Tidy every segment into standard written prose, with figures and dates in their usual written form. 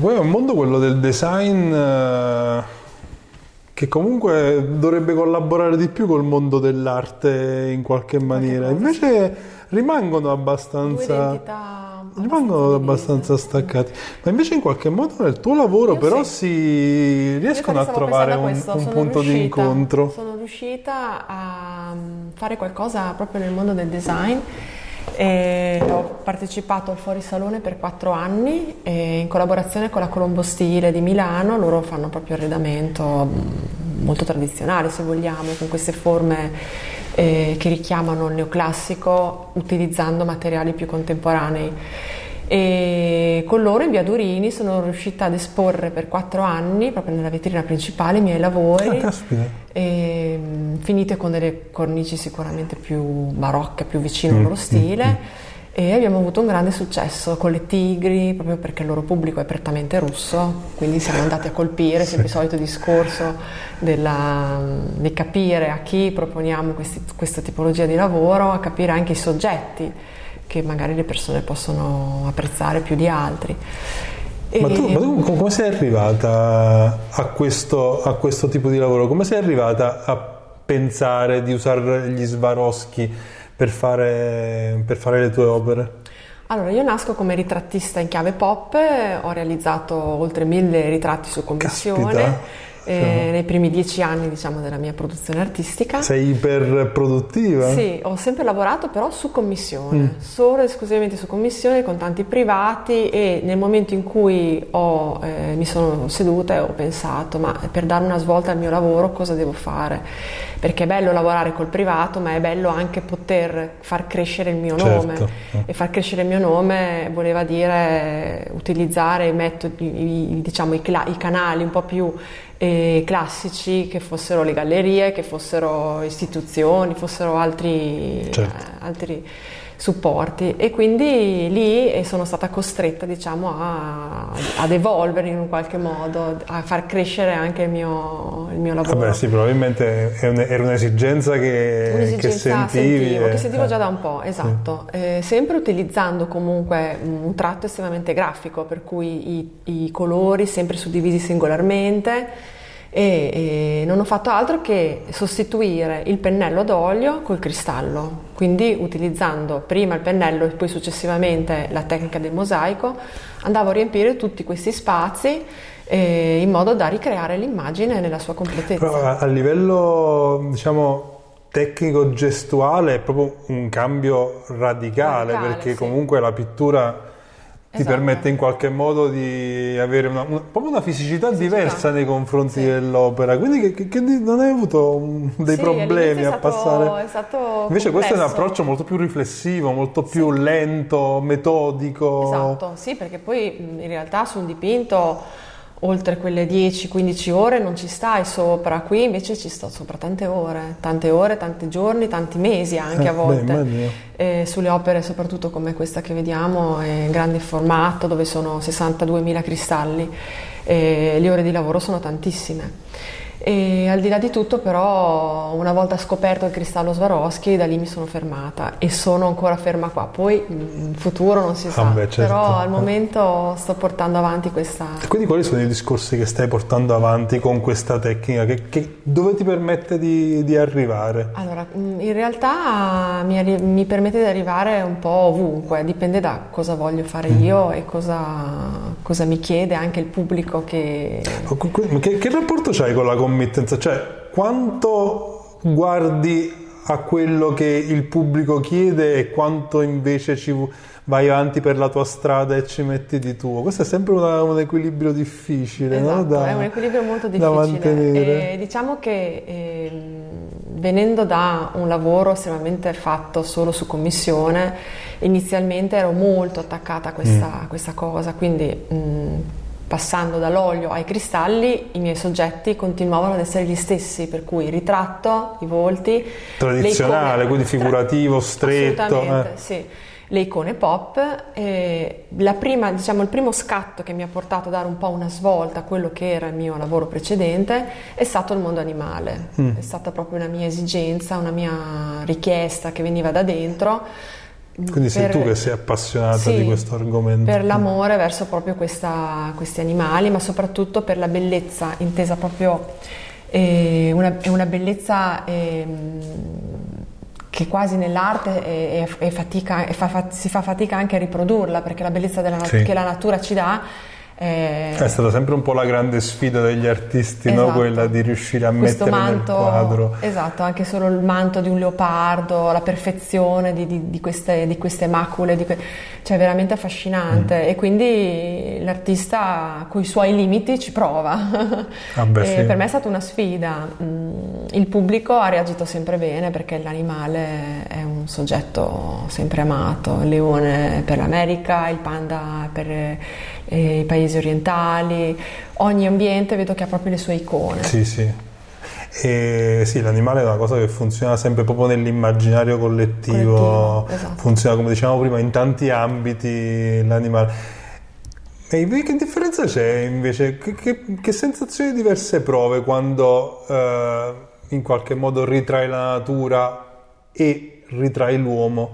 Poi è un mondo quello del design che comunque dovrebbe collaborare di più col mondo dell'arte in qualche maniera, invece rimangono abbastanza staccati, ma invece in qualche modo nel tuo lavoro si riescono a trovare un punto di incontro. Sono riuscita a fare qualcosa proprio nel mondo del design. E ho partecipato al fuorisalone per 4 anni in collaborazione con la Colombo Stile di Milano. Loro fanno proprio arredamento molto tradizionale, se vogliamo, con queste forme che richiamano il neoclassico utilizzando materiali più contemporanei. E con loro in Viadurini sono riuscita ad esporre per 4 anni proprio nella vetrina principale i miei lavori, finite con delle cornici sicuramente più barocche, più vicine al loro stile, e abbiamo avuto un grande successo con le tigri, proprio perché il loro pubblico è prettamente russo, quindi siamo andati a colpire sempre il solito discorso di capire a chi proponiamo questa tipologia di lavoro, a capire anche i soggetti che magari le persone possono apprezzare più di altri. Ma tu come sei arrivata a questo tipo di lavoro? Come sei arrivata a pensare di usare gli Swarovski per fare le tue opere? Allora, io nasco come ritrattista in chiave pop, ho realizzato oltre 1000 ritratti su commissione. Caspita. Nei primi 10 anni, diciamo, della mia produzione artistica. Sei iperproduttiva? Sì, ho sempre lavorato però su commissione, solo e esclusivamente su commissione, con tanti privati, e nel momento in cui mi sono seduta e ho pensato, ma per dare una svolta al mio lavoro cosa devo fare? Perché è bello lavorare col privato, ma è bello anche poter far crescere il mio nome, e far crescere il mio nome voleva dire utilizzare i metodi, diciamo, i canali un po' più classici, che fossero le gallerie, che fossero istituzioni, fossero altri supporti, e quindi lì sono stata costretta, diciamo, ad evolvere in un qualche modo, a far crescere anche il mio lavoro. Vabbè, sì, probabilmente era un'esigenza che sentivo già da un po', esatto, sì. Sempre utilizzando comunque un tratto estremamente grafico, per cui i colori sempre suddivisi singolarmente, e non ho fatto altro che sostituire il pennello d'olio col cristallo, quindi utilizzando prima il pennello e poi successivamente la tecnica del mosaico andavo a riempire tutti questi spazi in modo da ricreare l'immagine nella sua completezza. Però a livello, diciamo, tecnico gestuale è proprio un cambio radicale perché comunque la pittura ti permette in qualche modo di avere una fisicità diversa nei confronti dell'opera, quindi che non hai avuto dei problemi a passare? Invece complesso. Questo è un approccio molto più riflessivo, molto più lento, metodico. Esatto, sì, perché poi in realtà su un dipinto oltre quelle 10-15 ore non ci stai sopra, qui invece ci sto sopra tante ore, tanti giorni, tanti mesi anche a volte, sulle opere soprattutto come questa che vediamo, in grande formato, dove sono 62.000 cristalli, le ore di lavoro sono tantissime. E al di là di tutto, però, una volta scoperto il cristallo Swarovski, da lì mi sono fermata e sono ancora ferma qua. Poi in futuro non si sa, però al momento sto portando avanti questa. E quindi quali sono i discorsi che stai portando avanti con questa tecnica? Dove ti permette di arrivare? Allora, in realtà mi permette di arrivare un po' ovunque, dipende da cosa voglio fare io e cosa mi chiede anche il pubblico. Che rapporto c'hai con la commissione? Cioè, quanto guardi a quello che il pubblico chiede e quanto invece ci vai avanti per la tua strada e ci metti di tuo? Questo è sempre un equilibrio difficile, esatto, no? È un equilibrio molto difficile. Diciamo che venendo da un lavoro estremamente fatto solo su commissione, inizialmente ero molto attaccata a questa cosa, quindi passando dall'olio ai cristalli, i miei soggetti continuavano ad essere gli stessi, per cui il ritratto, i volti... Tradizionale, quindi figurativo, stretto. Assolutamente, sì. Le icone pop, il primo scatto che mi ha portato a dare un po' una svolta a quello che era il mio lavoro precedente è stato il mondo animale. È stata proprio una mia esigenza, una mia richiesta che veniva da dentro, Quindi sei tu che sei appassionata di questo argomento. Per l'amore verso proprio questi animali, ma soprattutto per la bellezza, intesa proprio una bellezza che quasi nell'arte si fa fatica anche a riprodurla, perché la bellezza che la natura ci dà è stata sempre un po' la grande sfida degli artisti, esatto, no? Quella di riuscire a mettere manto, nel quadro, esatto, anche solo il manto di un leopardo, la perfezione di queste macule, cioè veramente affascinante. E quindi l'artista coi suoi limiti ci prova. Per me è stata una sfida. Il pubblico ha reagito sempre bene, perché l'animale è un soggetto sempre amato, il leone per l'America, il panda per i paesi orientali, ogni ambiente vedo che ha proprio le sue icone. E l'animale è una cosa che funziona sempre proprio nell'immaginario collettivo, esatto. Funziona, come dicevamo prima, in tanti ambiti l'animale. E che differenza c'è invece? Che sensazioni diverse prove quando in qualche modo ritrai la natura e ritrai l'uomo?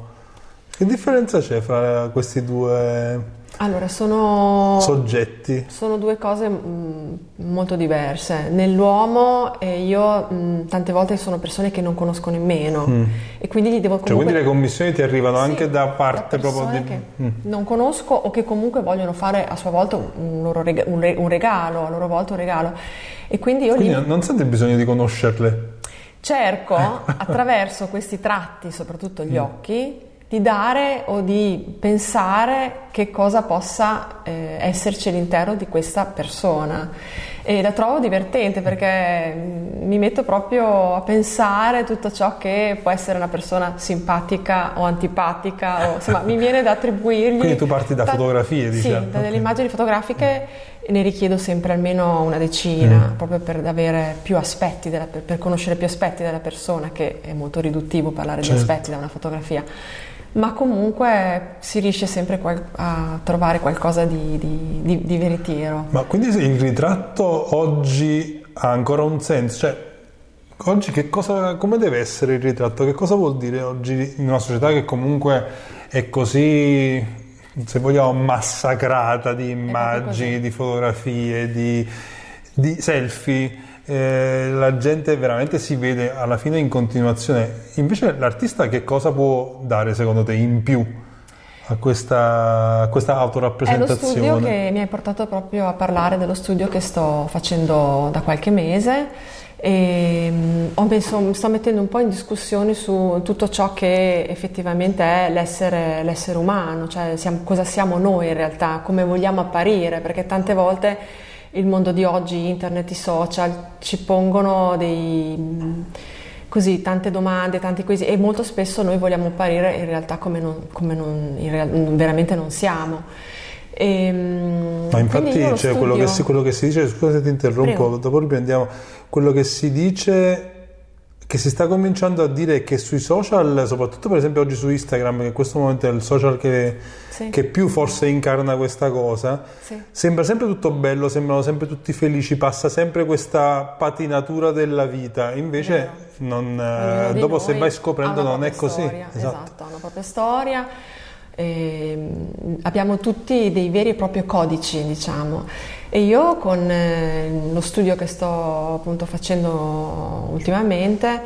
Che differenza c'è fra questi due? Allora, sono soggetti. Sono due cose molto diverse. Nell'uomo io tante volte sono persone che non conosco nemmeno e quindi gli devo comunque... Cioè, quindi le commissioni ti arrivano anche da parte proprio di... che non conosco o che comunque vogliono fare a sua volta un regalo. E quindi io non sento il bisogno di conoscerle. Cerco attraverso questi tratti, soprattutto gli occhi, di dare o di pensare che cosa possa esserci all'interno di questa persona, e la trovo divertente perché mi metto proprio a pensare tutto ciò che può essere una persona simpatica o antipatica, o, insomma, mi viene da attribuirgli. Quindi tu parti da fotografie, diciamo. Sì, da delle immagini fotografiche, ne richiedo sempre almeno una decina, proprio per avere più aspetti, per conoscere più aspetti della persona, che è molto riduttivo parlare di aspetti da una fotografia. Ma comunque si riesce sempre a trovare qualcosa di veritiero. Ma quindi il ritratto oggi ha ancora un senso? Cioè, oggi come deve essere il ritratto? Che cosa vuol dire oggi in una società che comunque è così, se vogliamo, massacrata di immagini, di fotografie, di selfie? La gente veramente si vede alla fine in continuazione. Invece l'artista che cosa può dare, secondo te, in più a questa autorappresentazione? È lo studio che mi ha portato proprio a parlare dello studio che sto facendo da qualche mese, e sto mettendo un po' in discussione su tutto ciò che effettivamente è l'essere umano, cioè cosa siamo noi in realtà, come vogliamo apparire, perché tante volte il mondo di oggi, internet, i social, ci pongono tante domande, tanti quesiti, e molto spesso noi vogliamo apparire in realtà veramente non siamo. Ma infatti quello che si dice, scusa se ti interrompo, prego, dopo riprendiamo, quello che si dice, che si sta cominciando a dire, che sui social, soprattutto per esempio oggi su Instagram, che in questo momento è il social che più forse incarna questa cosa, sembra sempre tutto bello, sembrano sempre tutti felici, passa sempre questa patinatura della vita, invece dopo se vai scoprendo non è così. Esatto, ha una propria storia. Abbiamo tutti dei veri e propri codici, diciamo, e io con lo studio che sto appunto facendo ultimamente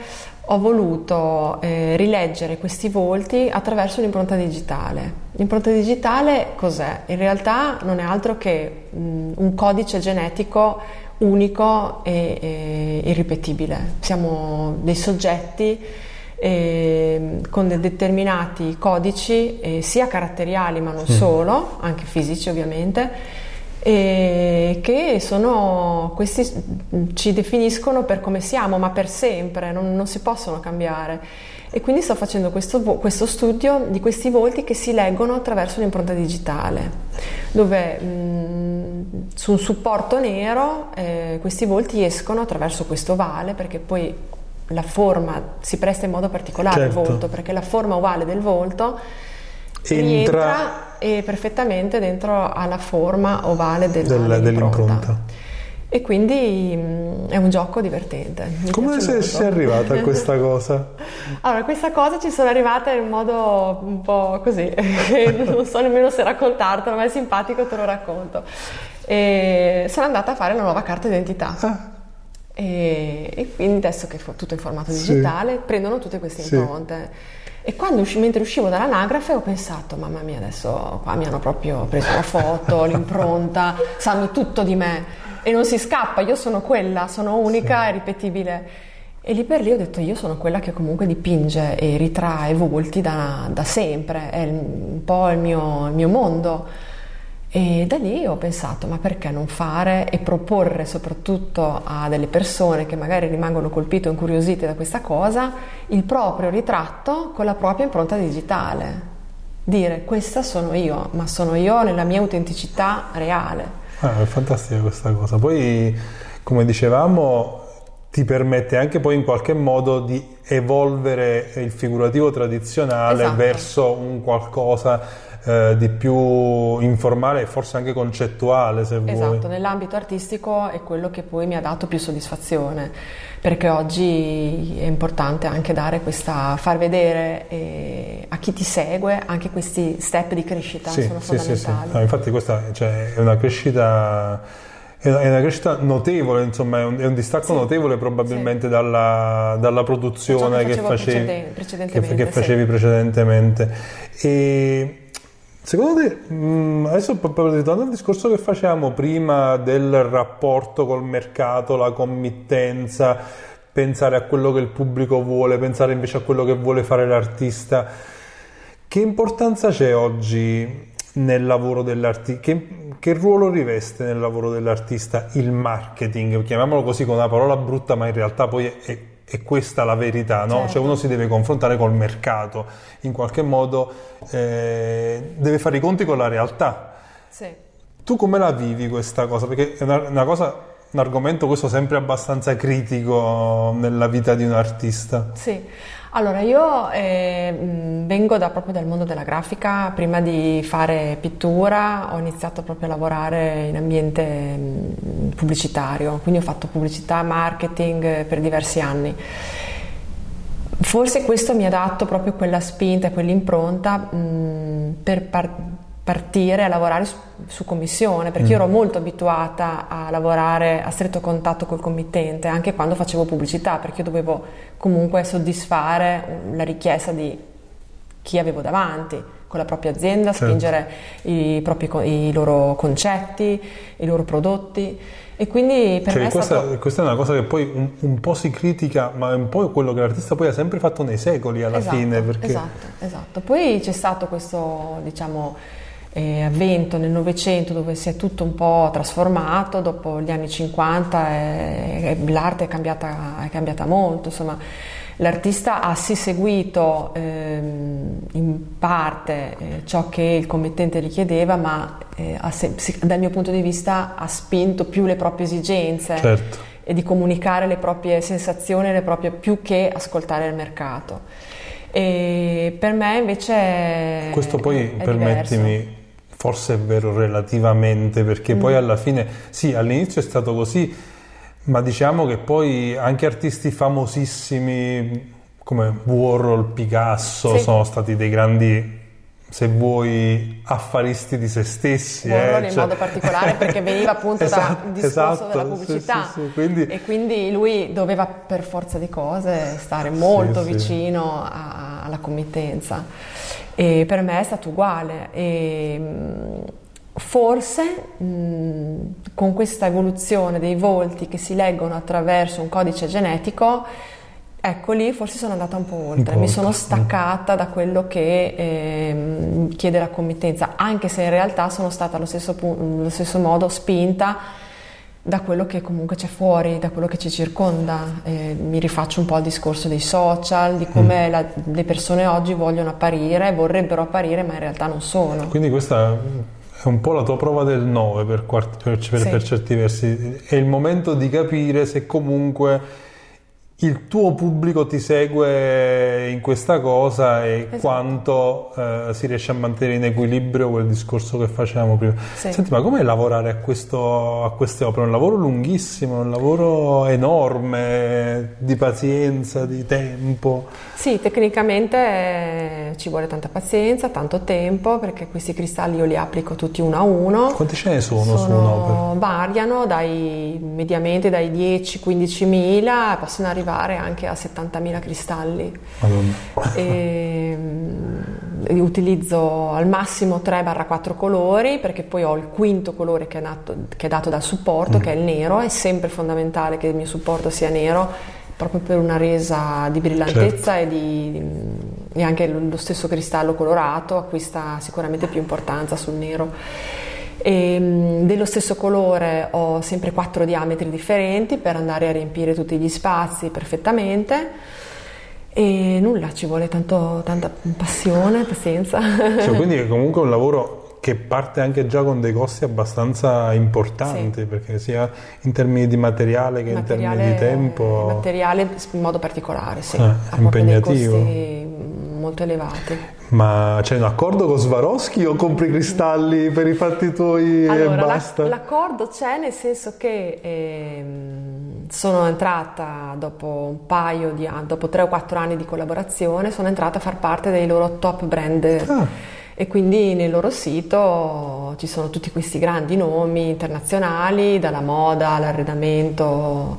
ho voluto rileggere questi volti attraverso l'impronta digitale. L'impronta digitale cos'è? In realtà non è altro che un codice genetico unico e irripetibile. Siamo dei soggetti con determinati codici, sia caratteriali ma non solo, anche fisici ovviamente, che sono questi, ci definiscono per come siamo, ma per sempre, non si possono cambiare. E quindi sto facendo questo studio di questi volti che si leggono attraverso l'impronta digitale, dove su un supporto nero questi volti escono attraverso questo ovale, perché poi la forma si presta in modo particolare al volto, perché la forma ovale del volto rientra perfettamente dentro alla forma ovale dell'impronta. E quindi è un gioco divertente. Come sei arrivata a questa cosa? Allora, questa cosa ci sono arrivata in un modo un po' così, non so nemmeno se raccontartelo, ma è simpatico, te lo racconto. E sono andata a fare la nuova carta d'identità. Ah. E quindi adesso che è tutto in formato digitale, sì, prendono tutte queste impronte, sì. E quando mentre uscivo dall'anagrafe ho pensato, mamma mia, adesso qua mi hanno proprio preso la foto, l'impronta, sanno tutto di me e non si scappa, io sono quella, sono unica, sì, e ripetibile. E lì per lì ho detto, io sono quella che comunque dipinge e ritrae volti da sempre, è un po' il mio mondo. E da lì ho pensato, ma perché non fare e proporre soprattutto a delle persone che magari rimangono colpite o incuriosite da questa cosa il proprio ritratto con la propria impronta digitale, dire questa sono io, ma sono io nella mia autenticità reale. È fantastica questa cosa. Poi, come dicevamo, ti permette anche poi in qualche modo di evolvere il figurativo tradizionale, esatto, verso un qualcosa di più informale e forse anche concettuale, se vuoi. Esatto, nell'ambito artistico è quello che poi mi ha dato più soddisfazione, perché oggi è importante anche dare far vedere a chi ti segue anche questi step di crescita, sì, sono fondamentali. Sì. No, infatti questa, cioè, è una crescita notevole, insomma, è un distacco, sì, notevole probabilmente, sì, dalla produzione che facevi precedentemente. E secondo te, adesso ritornando al discorso che facevamo prima del rapporto col mercato, la committenza, pensare a quello che il pubblico vuole, pensare invece a quello che vuole fare l'artista, che importanza c'è oggi nel lavoro dell'artista? Che ruolo riveste nel lavoro dell'artista il marketing? Chiamiamolo così con una parola brutta, ma in realtà poi è questa la verità, no? Certo. Cioè uno si deve confrontare col mercato, in qualche modo deve fare i conti con la realtà. Sì. Tu come la vivi questa cosa? Perché è un argomento questo sempre abbastanza critico nella vita di un artista. Sì, allora io vengo proprio dal mondo della grafica, prima di fare pittura ho iniziato proprio a lavorare in ambiente pubblicitario, quindi ho fatto pubblicità, marketing per diversi anni. Forse questo mi ha dato proprio quella spinta, quell'impronta per partire a lavorare su commissione, perché io ero molto abituata a lavorare a stretto contatto col committente anche quando facevo pubblicità, perché io dovevo comunque soddisfare la richiesta di chi avevo davanti con la propria azienda, certo, spingere i loro concetti, i loro prodotti. E quindi per me questa è una cosa che poi un po' si critica, ma è un po' quello che l'artista poi ha sempre fatto nei secoli alla fine. Perché... Esatto. Poi c'è stato questo, diciamo, avvento nel Novecento dove si è tutto un po' trasformato, dopo gli anni 50 l'arte è cambiata molto, insomma l'artista ha sì seguito in parte ciò che il committente richiedeva, ma dal mio punto di vista ha spinto più le proprie esigenze, certo, e di comunicare le proprie sensazioni, più che ascoltare il mercato. E per me invece questo poi è permettimi diverso. Forse è vero relativamente, perché poi alla fine sì, all'inizio è stato così, ma diciamo che poi anche artisti famosissimi come Warhol, Picasso, sì, sono stati dei grandi, se vuoi, affaristi di se stessi. Warhol in modo particolare perché veniva appunto dal discorso della pubblicità, sì. Quindi... e quindi lui doveva per forza di cose stare molto vicino alla committenza, e per me è stato uguale. E forse con questa evoluzione dei volti che si leggono attraverso un codice genetico, ecco, lì forse sono andata un po' oltre, mi sono staccata da quello che chiede la committenza, anche se in realtà sono stata allo stesso modo spinta da quello che comunque c'è fuori, da quello che ci circonda. Mi rifaccio un po' al discorso dei social, di come le persone oggi vogliono apparire, vorrebbero apparire, ma in realtà non sono. Quindi questa... è un po' la tua prova del 9 per certi versi, è il momento di capire se comunque il tuo pubblico ti segue in questa cosa e esatto. quanto si riesce a mantenere in equilibrio quel discorso che facevamo prima. Sì. Senti, ma com'è lavorare a queste opere? Un lavoro lunghissimo, un lavoro enorme, di pazienza, di tempo. Sì, tecnicamente ci vuole tanta pazienza, tanto tempo, perché questi cristalli io li applico tutti uno a uno. Quanti ce ne sono, su un'opera? Variano dai mediamente dai 10-15 mila, possono arrivare anche a 70.000 cristalli. E utilizzo al massimo 3-4 colori, perché poi ho il quinto colore che è dato dal supporto, che è il nero. È sempre fondamentale che il mio supporto sia nero, proprio per una resa di brillantezza, certo. E anche lo stesso cristallo colorato acquista sicuramente più importanza sul nero. E dello stesso colore ho sempre 4 diametri differenti per andare a riempire tutti gli spazi perfettamente, e nulla, ci vuole tanta passione, pazienza. Cioè, quindi è comunque un lavoro che parte anche già con dei costi abbastanza importanti, sì. perché sia in termini di materiale che in termini di tempo, materiale in modo particolare, sì, ha impegnativo, proprio dei costi molto elevati. Ma c'è un accordo con Swarovski o compri cristalli per i fatti tuoi e basta? L'accordo c'è, nel senso che sono entrata dopo 3 o 4 anni di collaborazione, sono entrata a far parte dei loro top brand. E quindi nel loro sito ci sono tutti questi grandi nomi internazionali, dalla moda all'arredamento.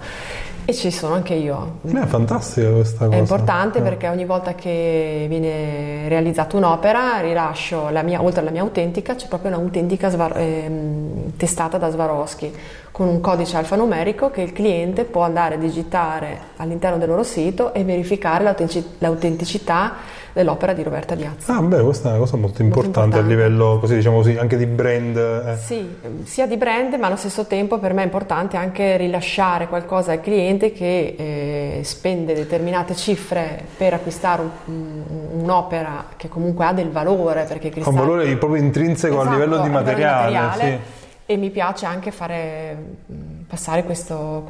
E ci sono anche io. È fantastica questa cosa. È importante perché ogni volta che viene realizzata un'opera rilascio, oltre alla mia autentica, c'è proprio un'autentica testata da Swarovski, con un codice alfanumerico che il cliente può andare a digitare all'interno del loro sito e verificare l'autenticità dell'opera di Roberta Diazzi. Questa è una cosa molto importante. A livello, così diciamo così, anche di brand. Sì, sia di brand, ma allo stesso tempo per me è importante anche rilasciare qualcosa al cliente che spende determinate cifre per acquistare un'opera che comunque ha del valore, perché cristalli... un valore proprio intrinseco, esatto, a livello di materiale, sì. E mi piace anche fare passare questo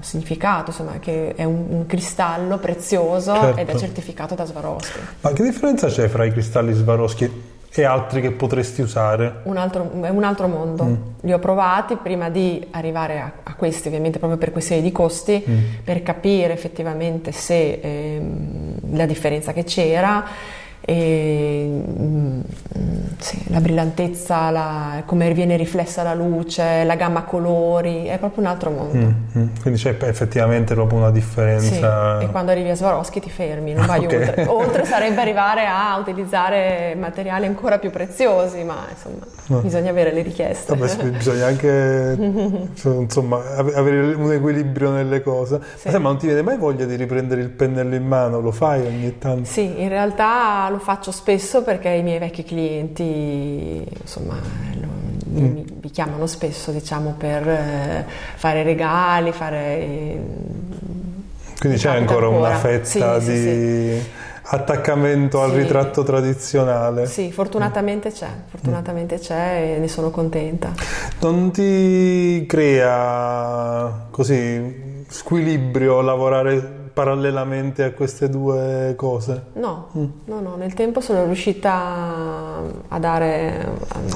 significato, insomma, che è un cristallo prezioso, certo. ed è certificato da Swarovski. Ma che differenza c'è fra i cristalli Swarovski e altri che potresti usare? È un altro mondo. Li ho provati prima di arrivare a questi, ovviamente proprio per questioni di costi, per capire effettivamente se la differenza che c'era, e sì, la brillantezza, come viene riflessa la luce, la gamma colori, è proprio un altro mondo. Quindi c'è effettivamente proprio una differenza, sì. E quando arrivi a Swarovski ti fermi, non vai oltre sarebbe arrivare a utilizzare materiali ancora più preziosi, ma insomma bisogna avere le richieste. Bisogna anche insomma avere un equilibrio nelle cose, sì. Ma non ti viene mai voglia di riprendere il pennello in mano? Lo fai ogni tanto? Sì, in realtà lo faccio spesso perché i miei vecchi clienti, insomma, mi chiamano spesso, diciamo, per fare regali, quindi c'è ancora una fetta, sì, di sì. attaccamento, sì. al ritratto tradizionale. Sì, fortunatamente c'è, e ne sono contenta. Non ti crea così squilibrio lavorare parallelamente a queste due cose? No, nel tempo sono riuscita a dare...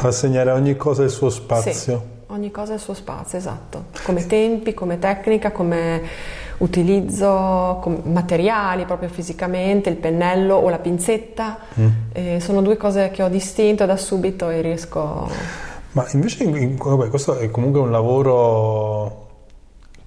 a assegnare a ogni cosa il suo spazio. Sì, ogni cosa il suo spazio, esatto. Come tempi, come tecnica, come utilizzo, come materiali, proprio fisicamente, il pennello o la pinzetta. Sono due cose che ho distinto da subito e riesco... Ma invece questo è comunque un lavoro...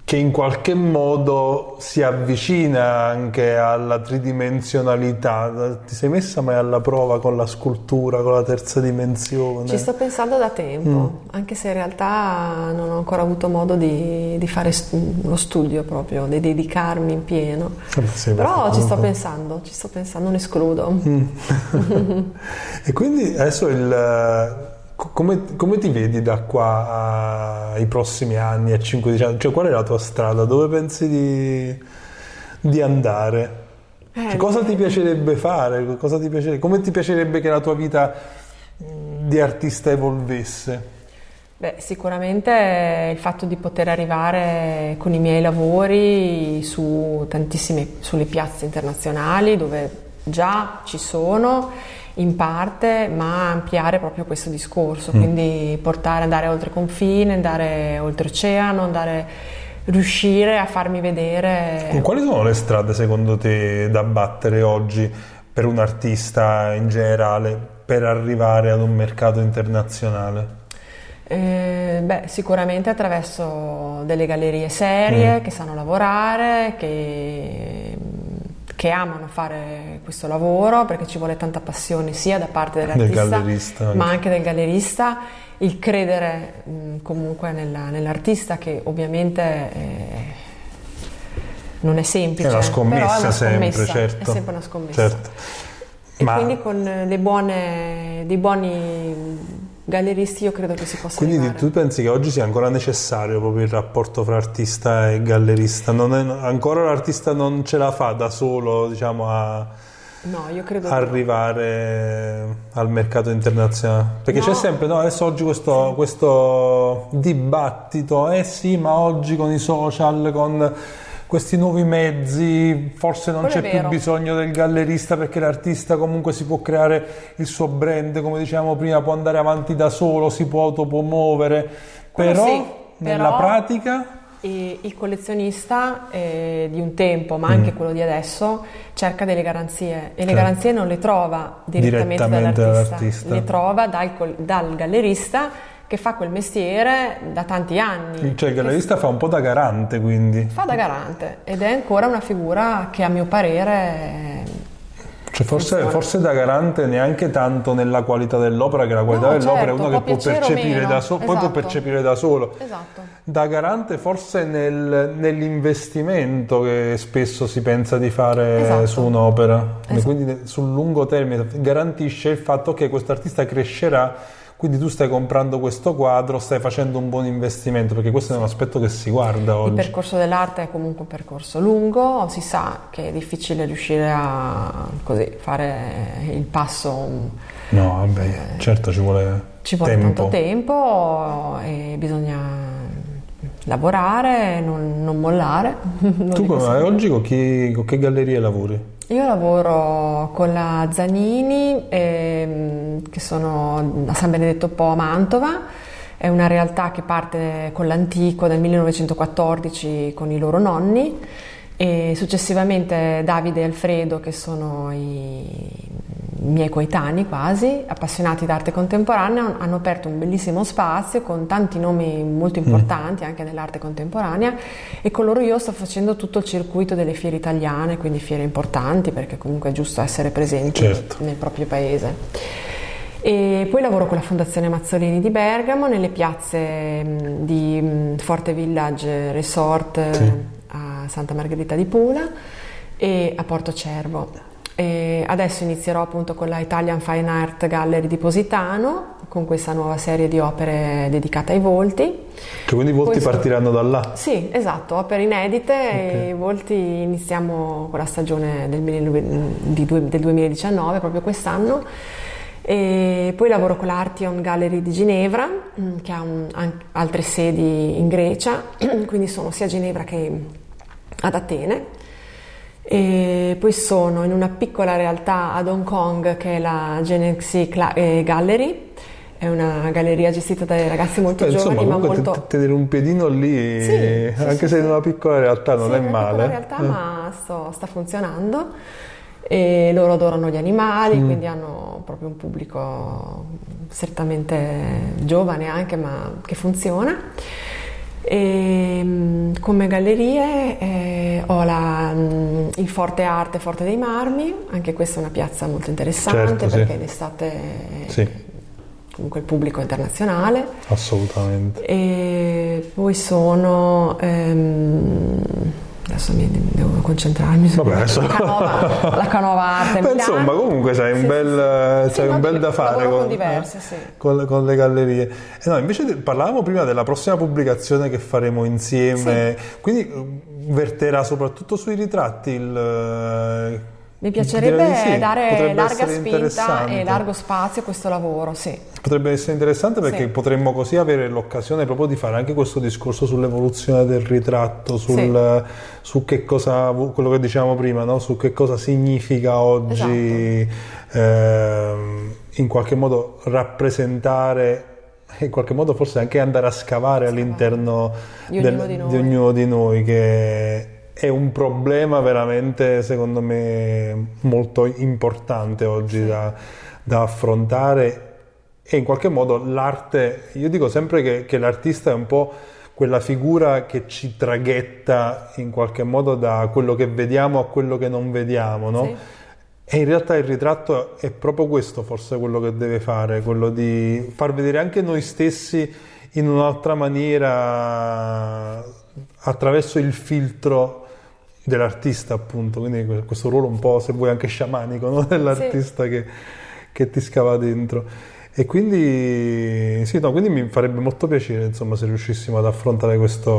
che in qualche modo si avvicina anche alla tridimensionalità. Ti sei messa mai alla prova con la scultura, con la terza dimensione? Ci sto pensando da tempo, anche se in realtà non ho ancora avuto modo di fare uno studio proprio, di dedicarmi in pieno. Sì, però ci sto pensando, non escludo. E quindi adesso come ti vedi da qua ai prossimi anni, a 5-10 anni? Cioè, qual è la tua strada? Dove pensi di andare? Che cosa ti piacerebbe fare? Come ti piacerebbe che la tua vita di artista evolvesse? Beh, sicuramente il fatto di poter arrivare con i miei lavori su sulle piazze internazionali dove già ci sono in parte, ma ampliare proprio questo discorso, quindi andare oltre confine, andare oltre oceano, riuscire a farmi vedere. Quali sono le strade secondo te da battere oggi per un artista in generale per arrivare ad un mercato internazionale? Beh, sicuramente attraverso delle gallerie serie che sanno lavorare, che amano fare questo lavoro, perché ci vuole tanta passione sia da parte dell'artista ma anche del gallerista, il credere comunque nell'artista, che ovviamente non è semplice, è una scommessa, però è una scommessa, certo. È sempre una scommessa, certo. Ma... quindi con dei buoni galleristi io credo che si possa quindi arrivare. Tu pensi che oggi sia ancora necessario proprio il rapporto fra artista e gallerista? Ancora l'artista non ce la fa da solo, diciamo, arrivare al mercato internazionale? Perché c'è sempre, adesso oggi questo dibattito, sì, ma oggi con i social, con questi nuovi mezzi, forse non c'è più bisogno del gallerista, perché l'artista comunque si può creare il suo brand, come dicevamo prima, può andare avanti da solo, si può autopromuovere, però nella pratica... Il collezionista di un tempo, ma anche quello di adesso, cerca delle garanzie, e le garanzie non le trova direttamente dall'artista, le trova dal gallerista, che fa quel mestiere da tanti anni. Cioè il gallerista fa un po' da garante, quindi. Fa da garante, ed è ancora una figura che a mio parere... Cioè forse da garante neanche tanto nella qualità dell'opera, che la qualità dell'opera è uno che può percepire da solo. Esatto. Da garante forse nell'investimento che spesso si pensa di fare su un'opera. Esatto. Quindi sul lungo termine garantisce il fatto che quest'artista crescerà. Quindi tu stai comprando questo quadro, stai facendo un buon investimento, perché questo è un aspetto che si guarda oggi. Il percorso dell'arte è comunque un percorso lungo, si sa che è difficile riuscire a fare il passo. Certo, ci vuole tempo. Tanto tempo, e bisogna lavorare, non mollare. Oggi con che gallerie lavori? Io lavoro con la Zanini, che sono a San Benedetto Po, Mantova. È una realtà che parte con l'antico del 1914 con i loro nonni, e successivamente Davide e Alfredo, che sono i miei coetanei quasi, appassionati d'arte contemporanea, hanno aperto un bellissimo spazio con tanti nomi molto importanti anche nell'arte contemporanea, e con loro io sto facendo tutto il circuito delle fiere italiane, quindi fiere importanti, perché comunque è giusto essere presenti nel proprio paese. E poi lavoro con la Fondazione Mazzolini di Bergamo nelle piazze di Forte Village Resort a Santa Margherita di Pula e a Porto Cervo. E adesso inizierò appunto con la Italian Fine Art Gallery di Positano, con questa nuova serie di opere dedicate ai volti. Che quindi i volti partiranno da là? Sì, esatto, opere inedite, e i volti iniziamo con la stagione del 2019, proprio quest'anno. E poi lavoro con l'Artion Gallery di Ginevra, che ha altre sedi in Grecia, quindi sono sia a Ginevra che ad Atene. E poi sono in una piccola realtà ad Hong Kong, che è la Gen X Gallery, è una galleria gestita dai ragazzi molto giovani, ma molto... Tenere un piedino lì, anche se in una piccola realtà non è male. È una piccola realtà, ma sta funzionando, e loro adorano gli animali, quindi hanno proprio un pubblico strettamente giovane anche, ma che funziona. E come gallerie ho il Forte Arte, Forte dei Marmi, anche questa è una piazza molto interessante, perché l'estate comunque il pubblico è internazionale, assolutamente. E poi sono adesso mi devo concentrarmi su la Canova Arte. Beh, insomma, comunque c'hai un bel da fare con diverse, con le gallerie. Invece parlavamo prima della prossima pubblicazione che faremo insieme, quindi verterà soprattutto sui ritratti Mi piacerebbe dare larga spinta e largo spazio a questo lavoro, sì. Potrebbe essere interessante perché potremmo così avere l'occasione proprio di fare anche questo discorso sull'evoluzione del ritratto, su che cosa, quello che dicevamo prima, no? Su che cosa significa oggi, in qualche modo rappresentare, in qualche modo forse anche andare a scavare all'interno di ognuno di noi, che è un problema veramente, secondo me, molto importante oggi da affrontare. E in qualche modo l'arte, io dico sempre che l'artista è un po' quella figura che ci traghetta in qualche modo da quello che vediamo a quello che non vediamo, no? Sì. E in realtà il ritratto è proprio questo, forse, quello che deve fare, quello di far vedere anche noi stessi in un'altra maniera attraverso il filtro dell'artista, appunto. Quindi questo ruolo un po', se vuoi, anche sciamanico, no? Dell'artista che ti scava dentro. E quindi quindi mi farebbe molto piacere, insomma, se riuscissimo ad affrontare questo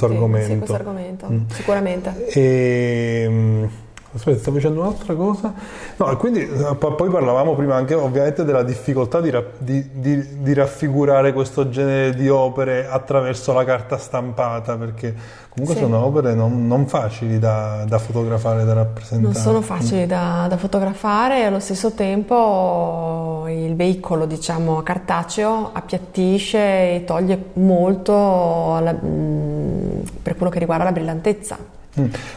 argomento. Sì, questo argomento, sicuramente. Aspetta, stavo dicendo un'altra cosa. No, quindi poi parlavamo prima anche ovviamente della difficoltà di raffigurare questo genere di opere attraverso la carta stampata, perché comunque sono opere non facili da fotografare, da rappresentare. Non sono facili da fotografare, e allo stesso tempo il veicolo, diciamo, cartaceo appiattisce e toglie molto per quello che riguarda la brillantezza.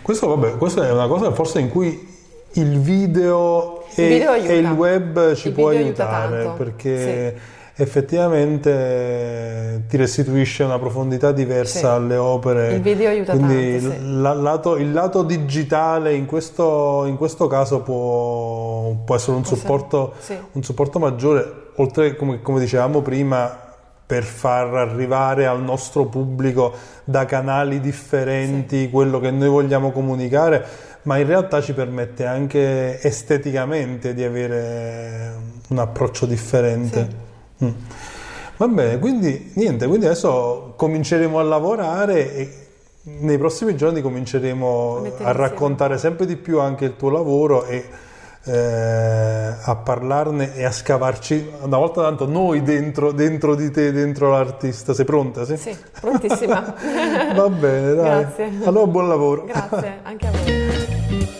Questa è una cosa forse in cui il video e il web ci può aiutare, perché effettivamente ti restituisce una profondità diversa alle opere. Il video aiuta quindi tanto, il lato digitale in questo caso può essere un supporto maggiore, oltre, come dicevamo prima, per far arrivare al nostro pubblico da canali differenti quello che noi vogliamo comunicare, ma in realtà ci permette anche esteticamente di avere un approccio differente. Va bene, quindi adesso cominceremo a lavorare e nei prossimi giorni cominceremo a raccontare sempre di più anche il tuo lavoro a parlarne e a scavarci una volta tanto noi dentro di te, dentro l'artista. Sei pronta? Sì, prontissima. Va bene, dai. Grazie. Allora, buon lavoro. Grazie, anche a voi.